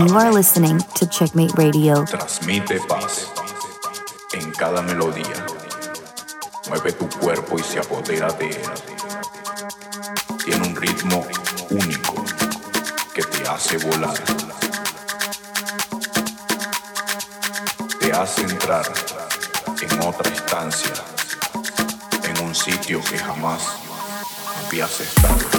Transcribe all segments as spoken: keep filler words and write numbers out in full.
You are listening to Checkmate Radio. Transmite paz en cada melodía. Mueve tu cuerpo y se apodera de él. Tiene un ritmo único que te hace volar. Te hace entrar en otra estancia, en un sitio que jamás habías estado.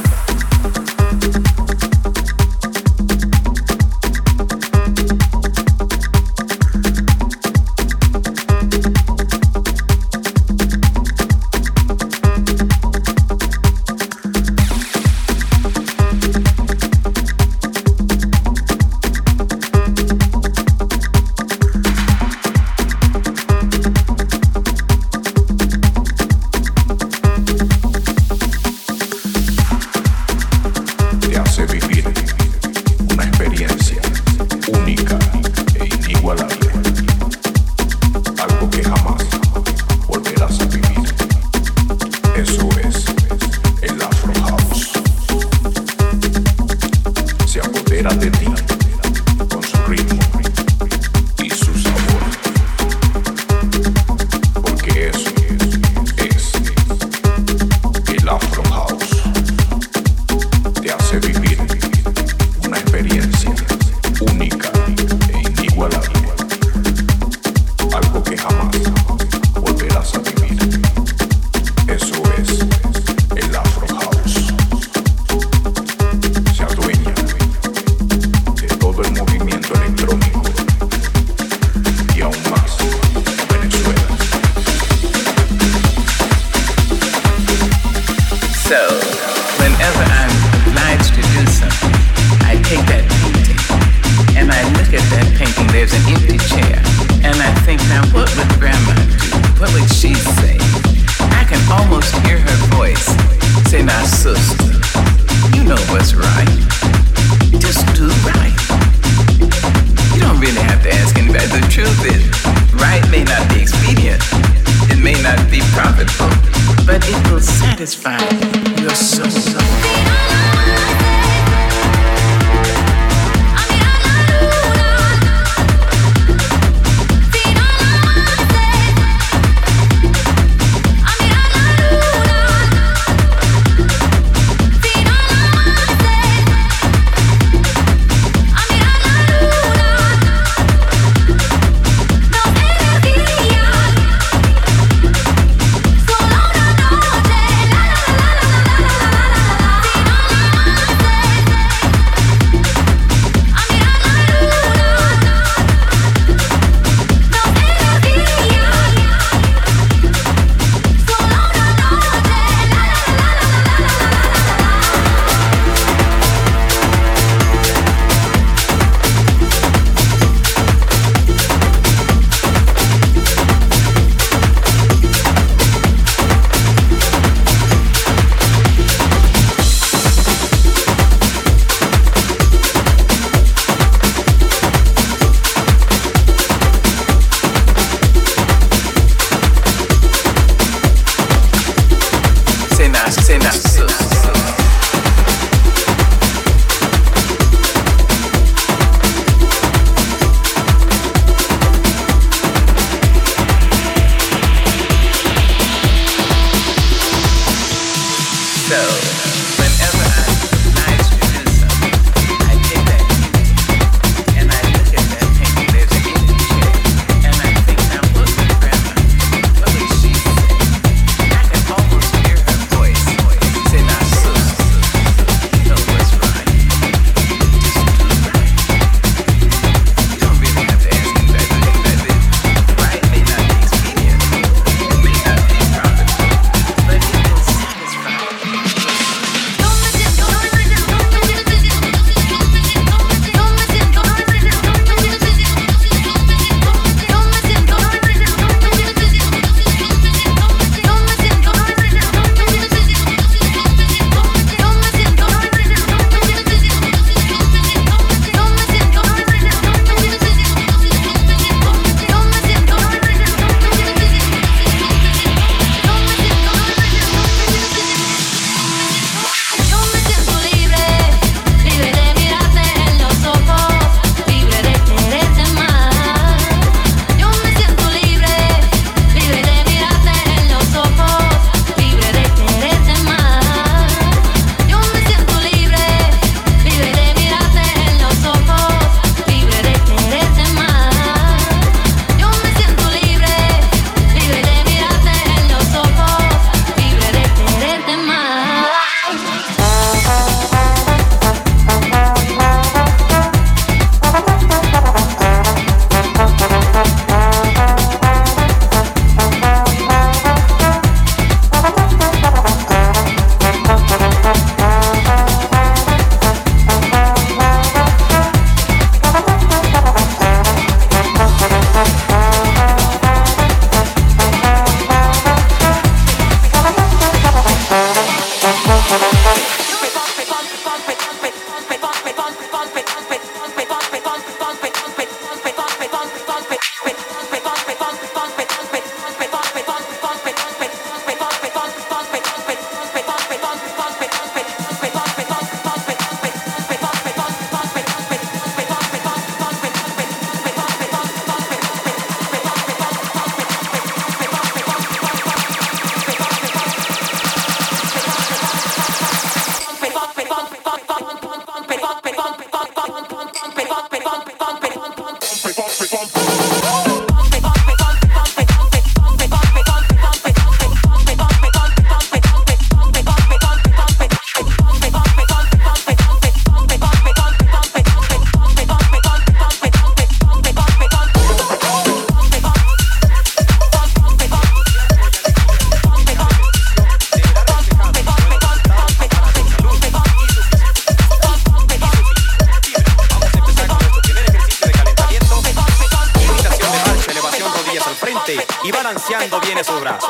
Balanceando viene su brazo.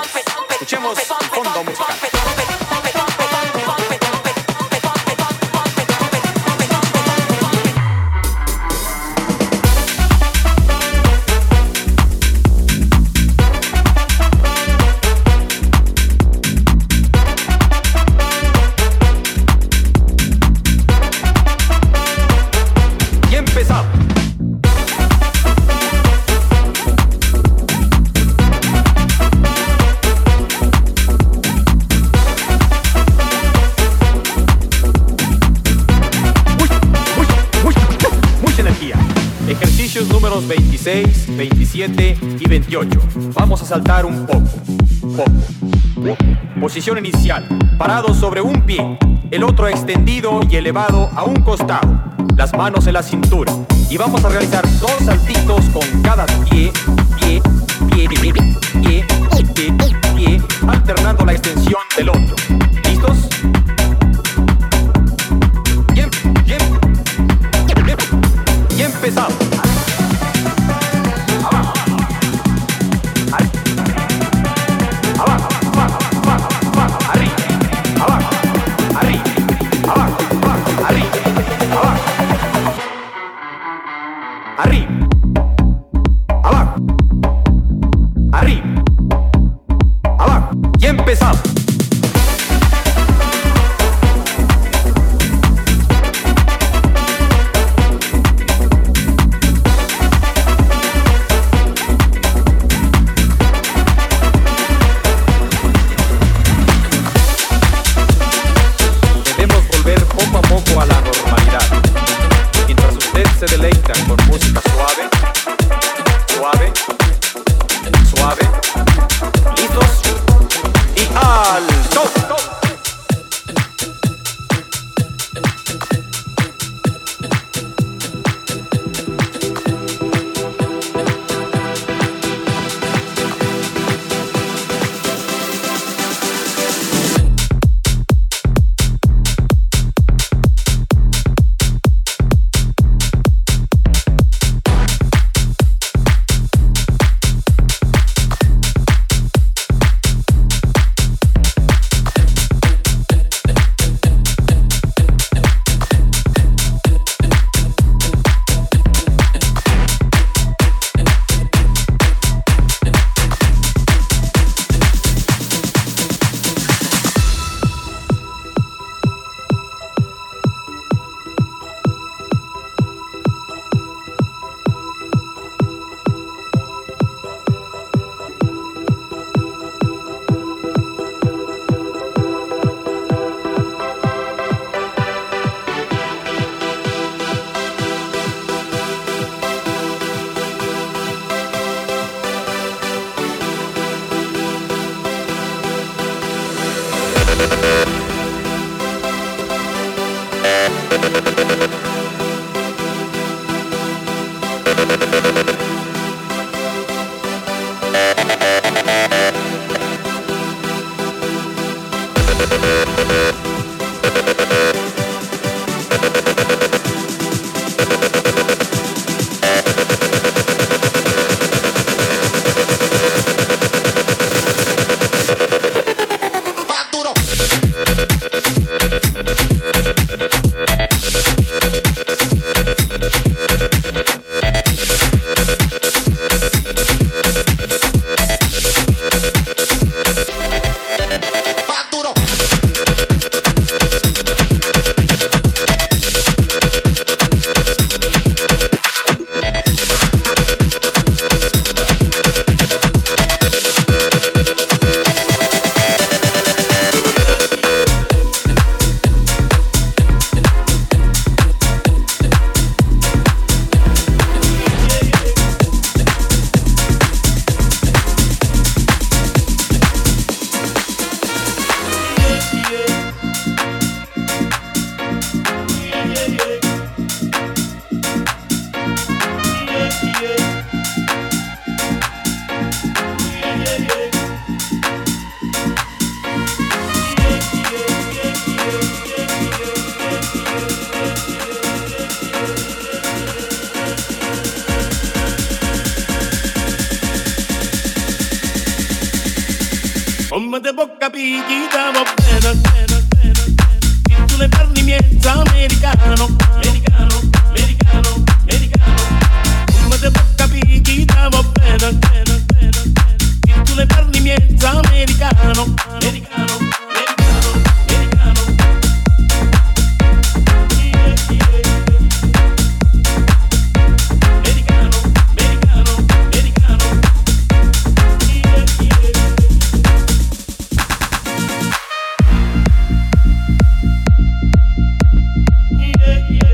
Escuchemos el fondo musical. veintiséis, veintisiete y veintiocho. Vamos a saltar un poco, poco. Posición inicial, parados sobre un pie, el otro extendido y elevado a un costado, las manos en la cintura. Y vamos a realizar dos saltitos con cada pie, pie, pie, pie, pie, pie, pie, alternando la extensión del otro. ¿Listos? Bien, bien. Y empezamos. Duro. capitano e tu le parli miezza americano, americano, americano, americano. Come te può capitano e tu le parli miezza americano, americano. Yeah, yeah.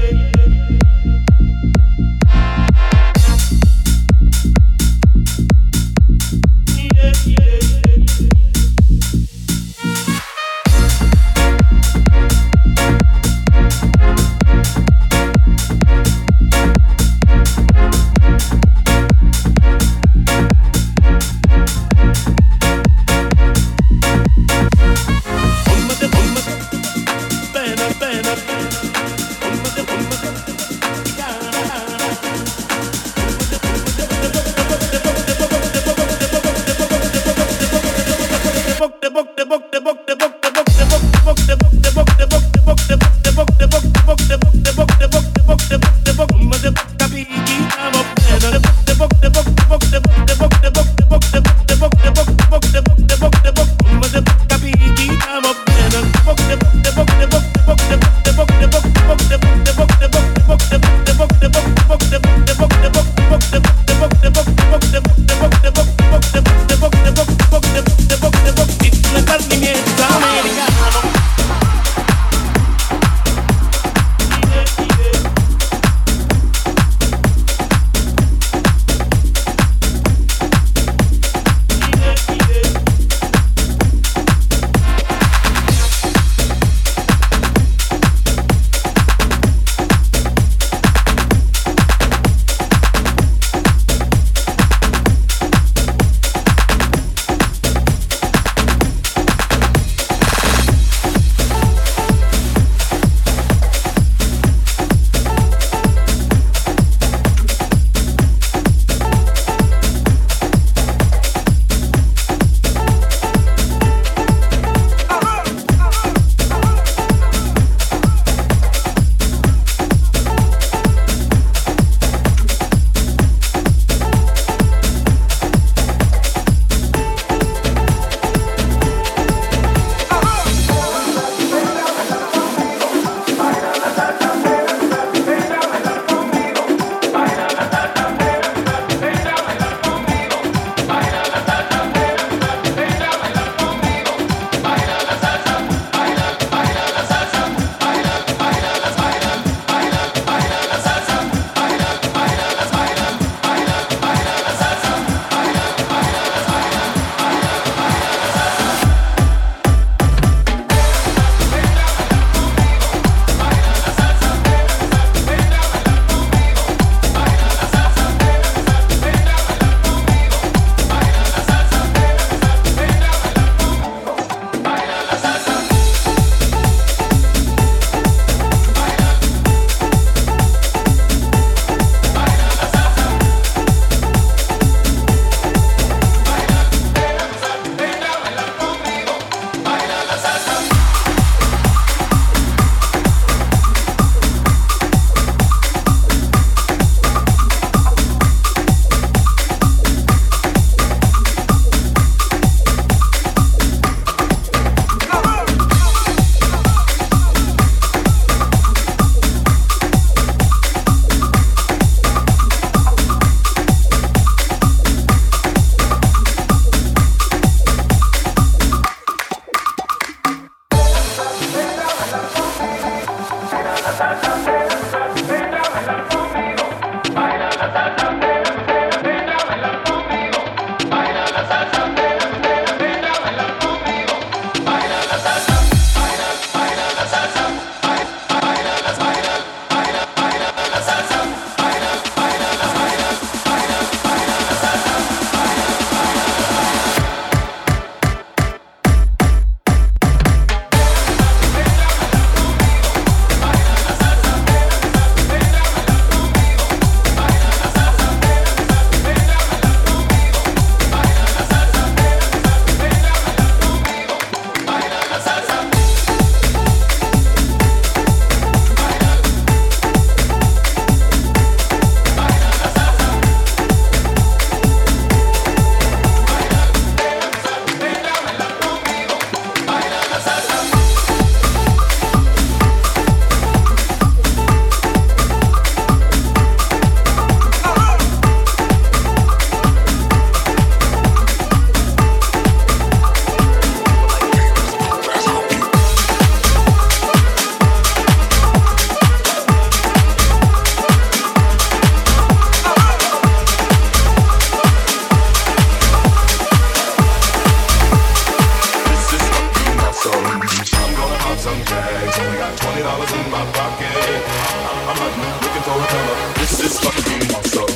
in my pocket. I'm, I'm like, man, looking for a color. This is fucking awesome.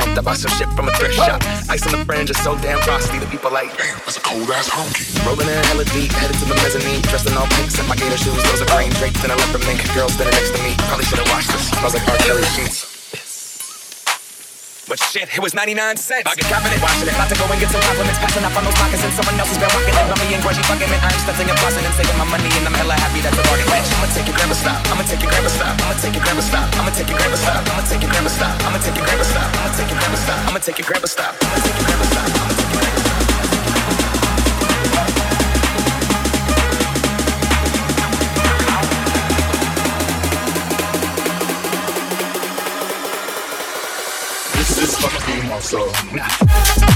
I bought some shit from a thrift shop. Ice on the fringe is so damn frosty. The people like, damn, that's a cold ass honky. Rolling in hella deep, headed to the mezzanine. Dressed in all pink, set my gator shoes. Those are green drapes and a leopard mink. Girl standing next to me, probably should've watched this. Smells like R. Kelly sheets. But shit, it was ninety-nine cents. I get confident, watching it. About to go and get some compliments. Passing up on those pockets and someone else has been rocking it. Mommy and grudgy fucking it. I'm stunting and busting and saving my money. And I'm hella happy that's a bargain, bitch. I'ma take your grandma stop. I'ma take your grandma stop. I'ma take your grandma stop. I'ma take your grandma stop. I'ma take your grandma stop. I'ma take your grandma stop. I'ma take your grandma stop. I'ma take your grandma stop. I'ma take your grandma stop. I'ma take your grandma stop. This is fucking awesome. What the fuck?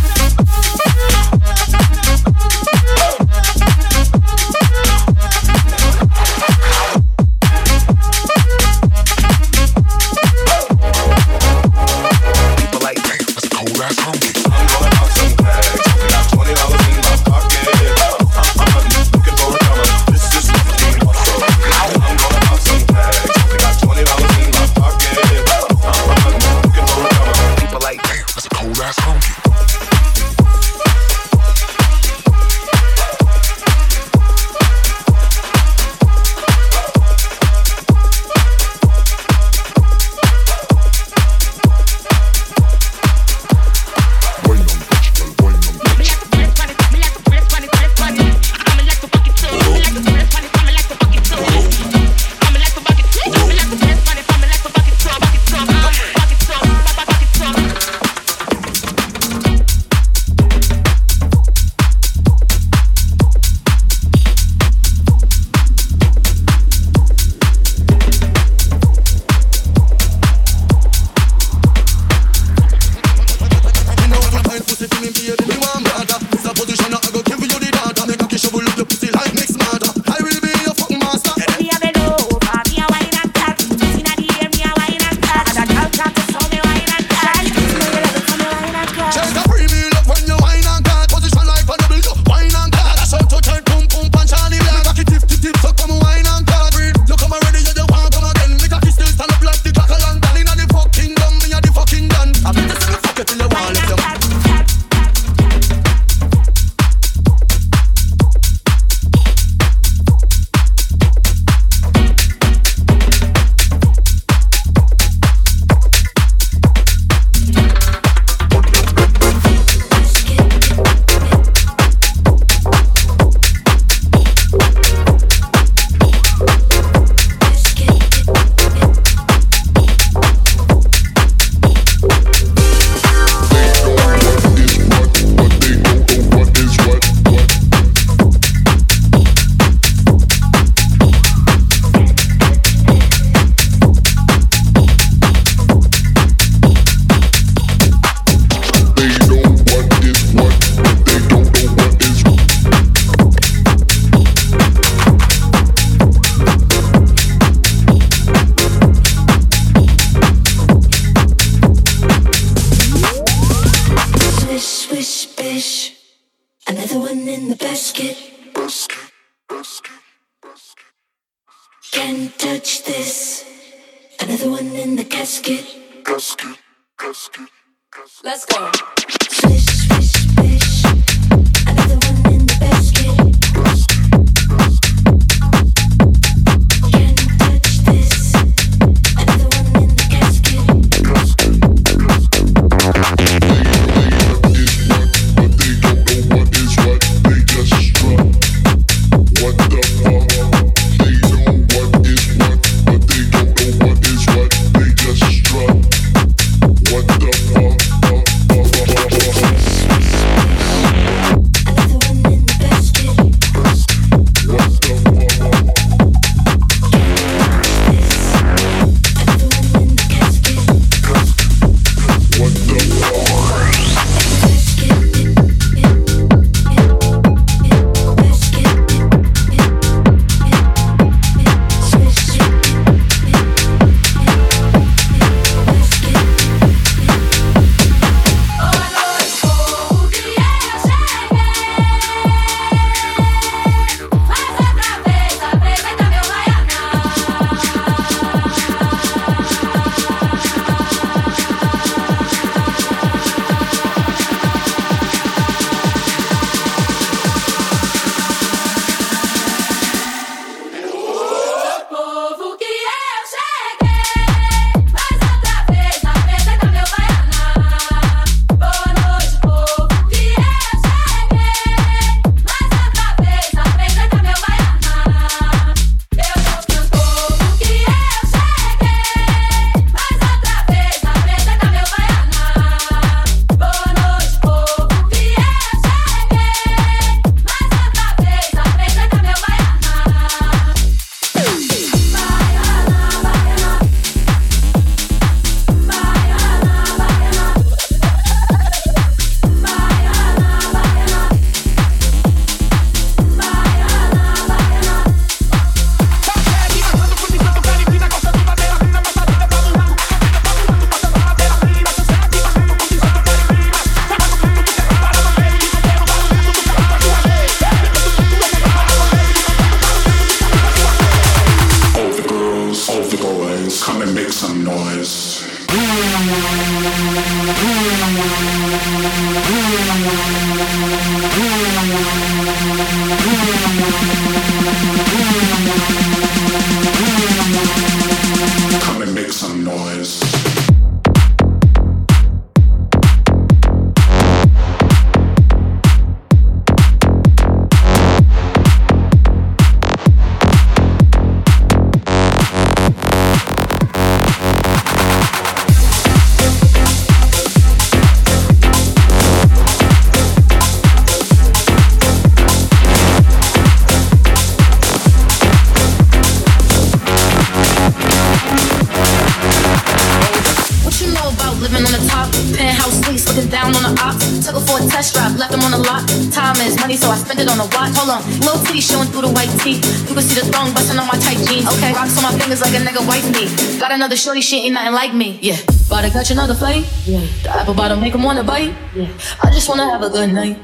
money, so I spend it on a watch. Hold on, low T showing through the white tee. You can see the thong busting on my tight jeans. Okay, rocks on my fingers like a nigga wife me. Got another shorty, she ain't nothing like me. Yeah, about to catch another flame. Yeah, the apple bottom make him wanna bite. Yeah, I just wanna have a good night.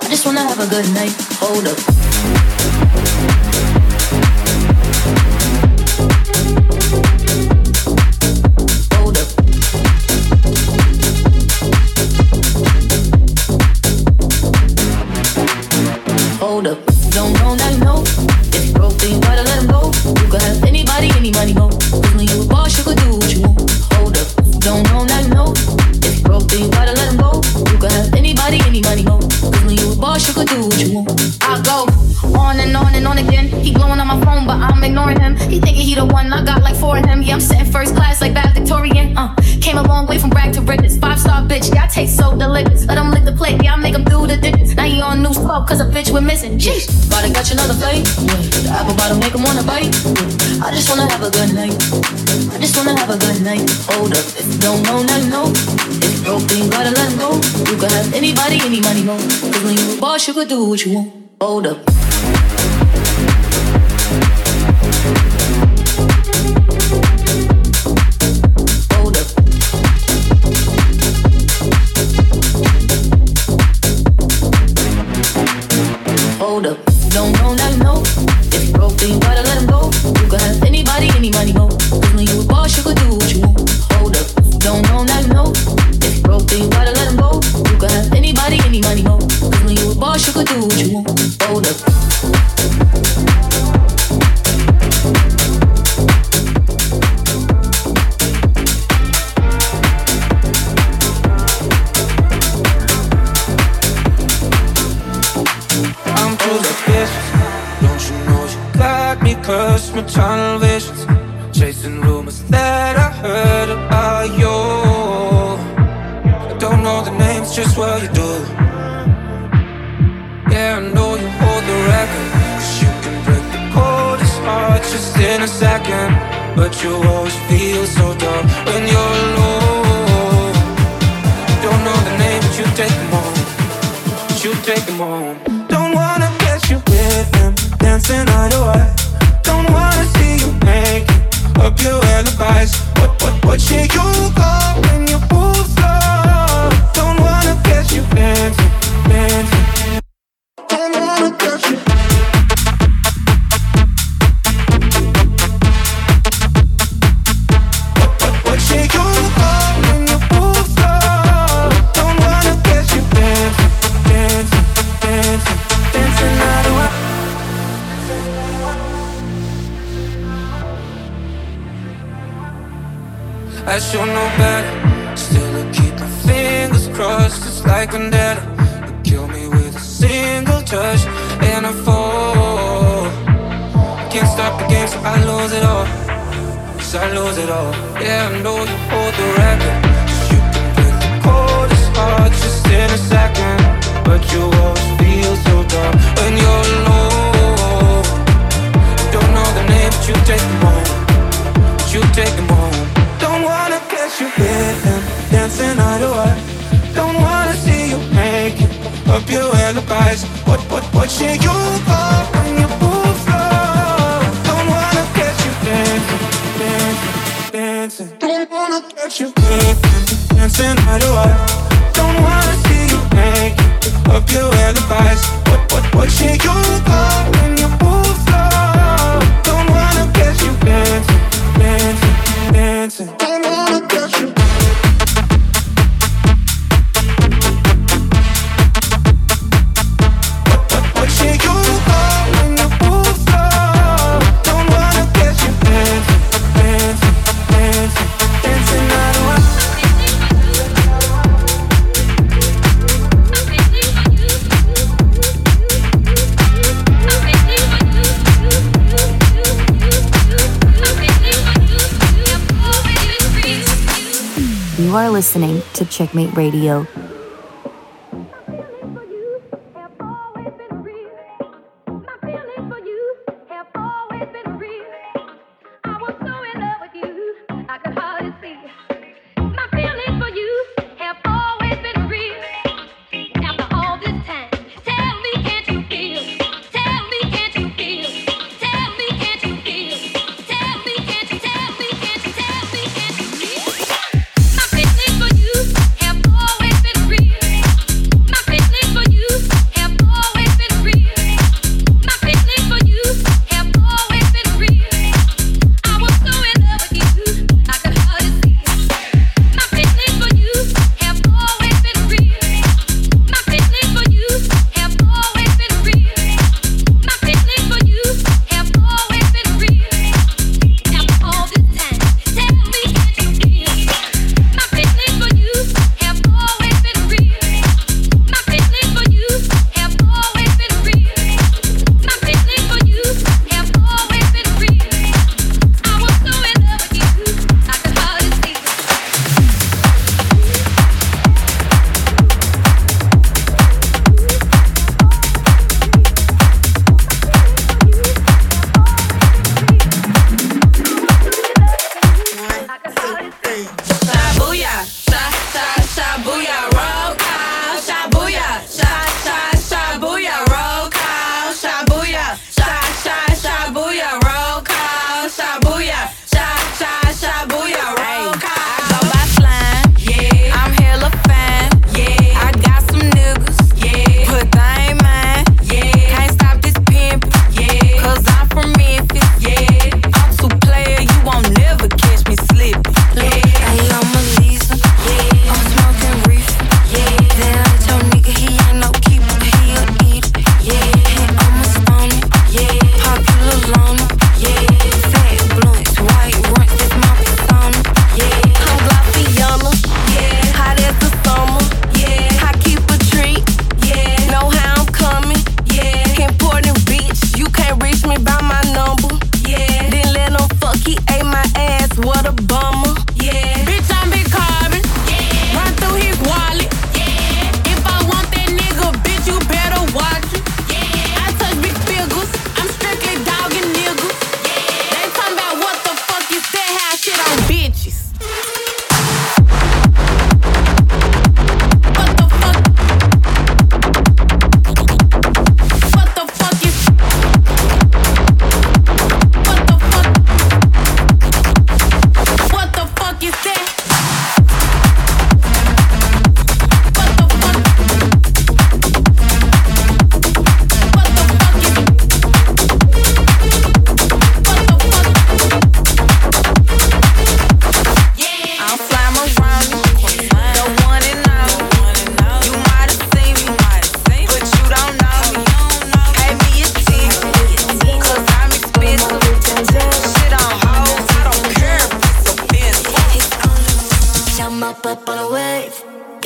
I just wanna have a good night. Hold up. Hold up, don't know, now you know. If you broke, then you gotta let him go. You could have anybody, any money, ho. Cause when you a boss, you could do what you want. Hold up, don't know, now you know. If you broke, then you gotta let him go. You could have anybody, any money, ho. Cause when you a boss, you could do what you want. I go on and on and on again. He blowing on my phone, but I'm ignoring him. He thinking he the one, I got like four of him. Yeah, I'm sitting first class like valedictorian. Uh, came a long way from rag to riches. Five-star bitch, yeah, I taste so delicious. Let him lick the plate, yeah, I make him do the digits. On news club, cause a bitch we're missing. Jeez, about to catch another plate. The apple about to make him wanna bite. I just wanna have a good night. I just wanna have a good night. Hold up, if you don't know, now you know. If you broke, then you gotta let him go. You could have anybody, any money, no. Cause when you a boss, you could do what you want. Hold up. Tunnel visions, chasing rumors that I heard about you. I don't know the names, just what you do. Yeah, I know you hold the record, cause you can break the coldest heart just in a second. But you always feel so dumb when you're alone. You don't know the name, but you take them home. But you take them home. Don't wanna catch you with them, dancing on your way. Don't wanna see you make it up your alibis. What, what, what shit you got when you move slow? Don't wanna catch you dancing, dancing. Don't wanna catch you. What, what, what shit you got when you move slow? Don't wanna catch you dancing, dancing, dancing, dancing out of my. I should know better, still I keep my fingers crossed. It's like vendetta, you kill me with a single touch and I fall. I can't stop the game, so I lose it all. Cause I lose it all. Yeah, I know you hold the record, cause you can break the coldest heart just in a second. But you always feel so dumb when you're alone. You don't know the name, but you take them home. But you take them home. Don't wanna catch you with them, dancing out of what? Don't wanna see you make it up your alibis. What, what, what shit you got when you move slow? Don't wanna catch you dancing, dancing, dancing. Don't wanna catch you with them, dancing out of what? Don't wanna see you make it up your alibis. What, what, what shit you got when you move slow? Don't wanna catch you dancing, dancing. Dancing. Don't wanna catch you. What, what, what shit you got when you move slow? Don't wanna catch you dancing, dancing, dancing, dancing out of You are listening to Checkmate Radio. My feelings for you have always been real. I could hardly see. My feelings for you have always been real. After all this time, tell me, can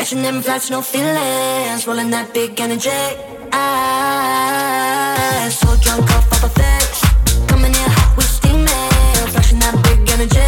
catching them flights, no feelings, rolling that big energy. I so drunk off of a fix, coming in hot, we steaming, flashing that big energy.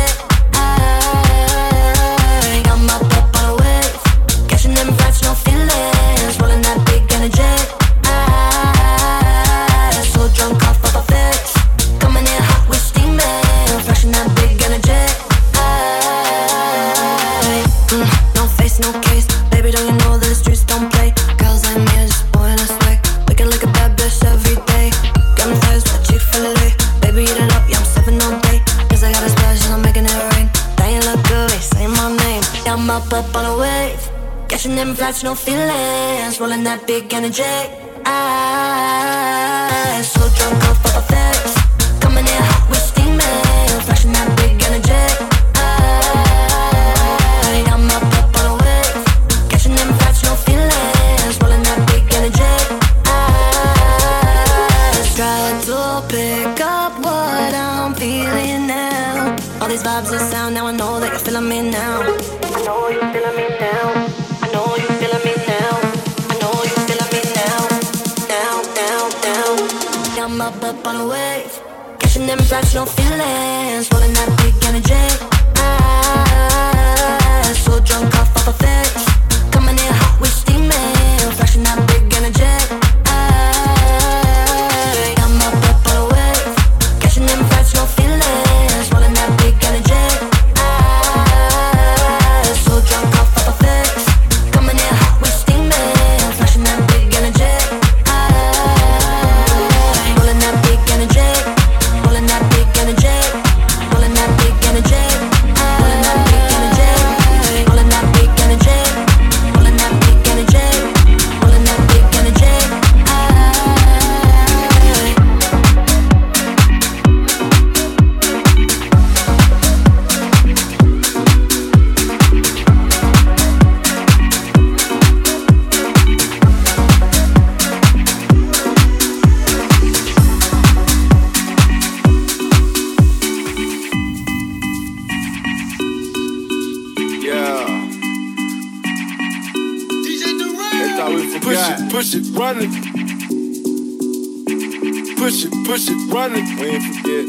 Them flats, no feelings, rolling that big energy. I so drunk off of a fix, coming in hot, we steaming, flashing that big energy. I I'm up up on a wave, catching them flats, no feelings, rolling that big energy. I try to pick up what I'm feeling now. All these vibes that sound, now I know that you're feeling me now. I know you're feeling me now. Up, up on a wave, catching them flights, no feelings, rolling that big energy. I, so drunk off of a fix, coming in hot, we steaming, flashing that big energy. I, I'm up, up on a wave, catching them flights, no feelings, rolling that big energy. I, so drunk off of a fix, coming in hot, we steaming, flashing that big energy. Push it, run it. Push it, push it, run it. We ain't forget.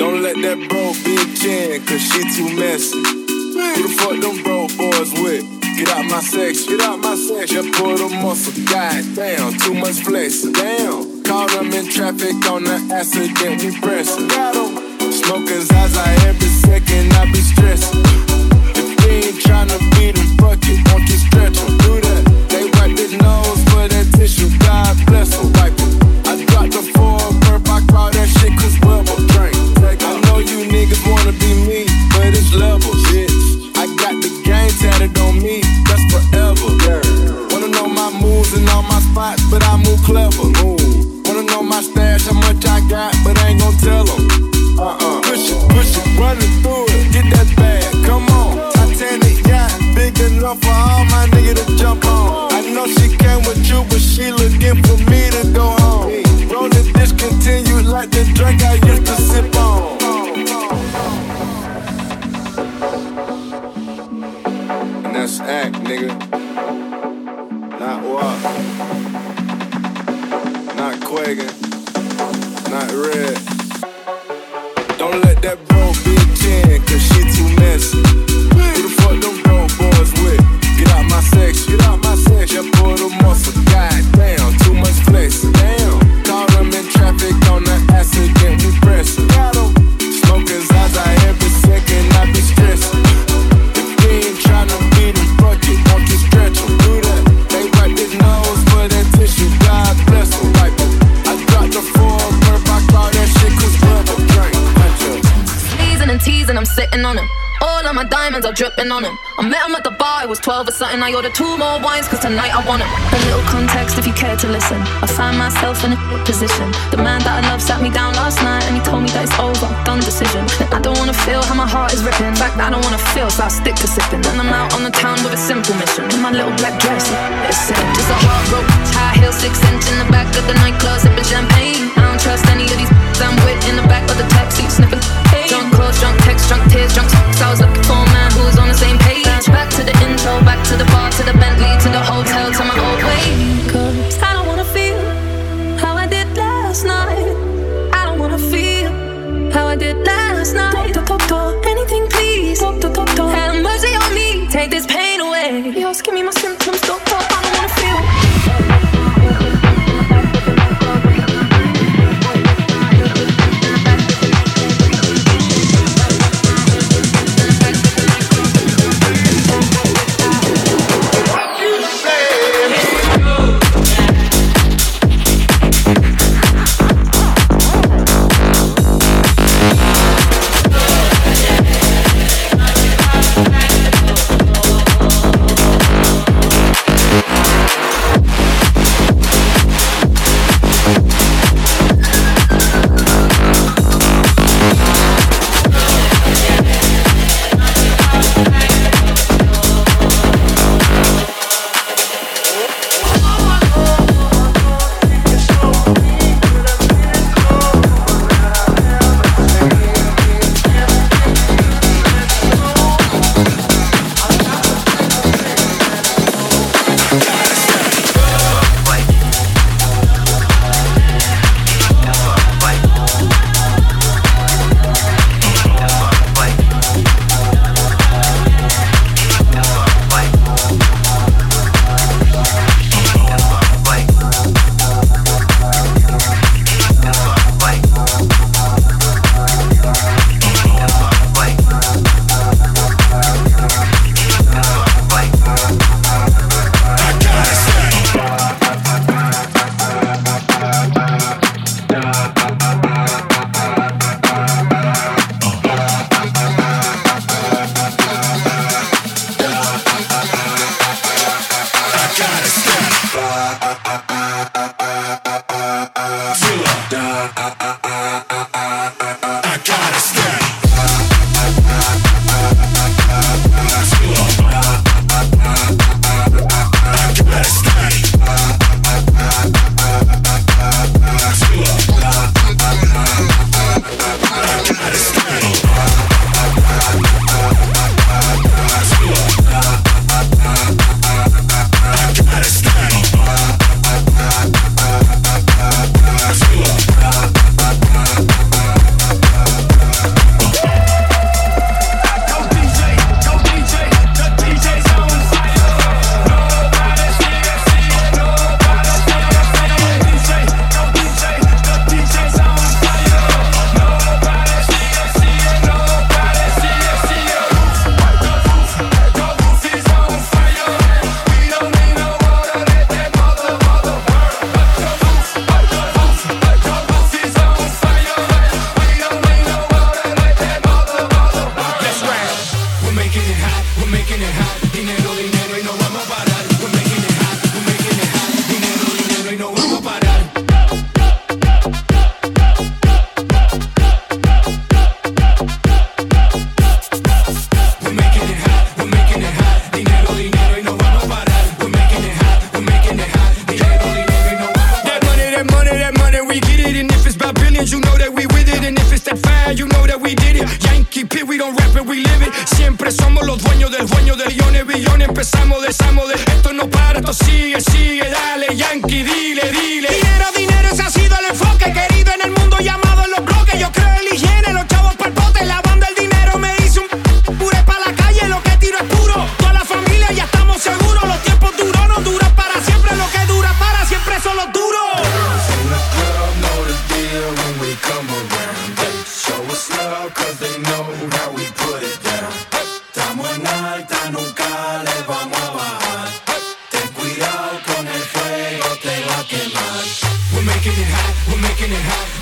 Don't let that bro be a can, cause she too messy. Who the fuck them bro boys with? Get out my section. Get out my section. Just pull the muscle. God damn, too much flexing. Damn. Caught them in traffic on the accident. We pressing. Got em. Smoking Zaza every second. I be stressing. If we ain't tryna beat them, fuck it. Don't you stretch them. Do that. Nose for that tissue, God bless her, wipe it. I dropped the four burp, I call that shit cause weber drink. I know you niggas wanna be me, but it's levels, yeah. I got the game tatted on me, that's forever. Wanna know my moves and all my spots, but I move clever. Wanna know my stash, how much I got, but I ain't gon' tell them. Uh-uh. Push it, push it, run it through it, get that bag, come on. Titanic yacht, big enough for all my niggas to jump on. I know she came with you, but she looking for me to go home. Rolling discontinued like the drink I used to sip on. And that's act, nigga. Not walk. Not Quagan. Not red. Don't let that bro be ten, cause she too messy. Who the fuck them bro boys with? Get out my section, get out my section. Just pull the muscle, goddamn, too much flexing. Damn, caught them in traffic on the accident, we pressing. Got 'em smoking Zaza every second, I be stressing. If we ain't tryna beat 'em, fuck it, don't you stretch 'em. Do that. They wipe their nose for that tissue, God bless 'em. Wipe 'em. I dropped the four burp, I call that shit cause rubber drink. Sneezing and teasing, I'm sitting on 'em. All of my diamonds are dripping on him. I met him at the bar, it was twelve or something. I ordered two more wines, cause tonight I want him. A little context if you care to listen. I find myself in a position. The man that I love sat me down last night and he told me that it's over, done decision. And I don't wanna feel how my heart is ripping. In fact, I don't wanna feel, so I stick to sipping. Then I'm out on the town with a simple mission. In my little black dress, it's sick. Just a hard rope, high heel, six inch in the back of the nightclub, sipping champagne. I don't trust any of these I'm with in the back of the taxi, sniffing. Drunk calls, drunk texts, drunk tears, drunk. I was looking for a man who was on the same page. Back to the intro, back to the bar, to the I did last night. Anything please, have mercy on me, take this pain away. Yo, give me my symptoms, doctor, I don't wanna feel.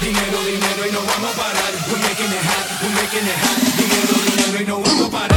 Dinero, dinero y no vamos a parar. We're making it hot, we're making it hot. Dinero, dinero y no vamos a parar.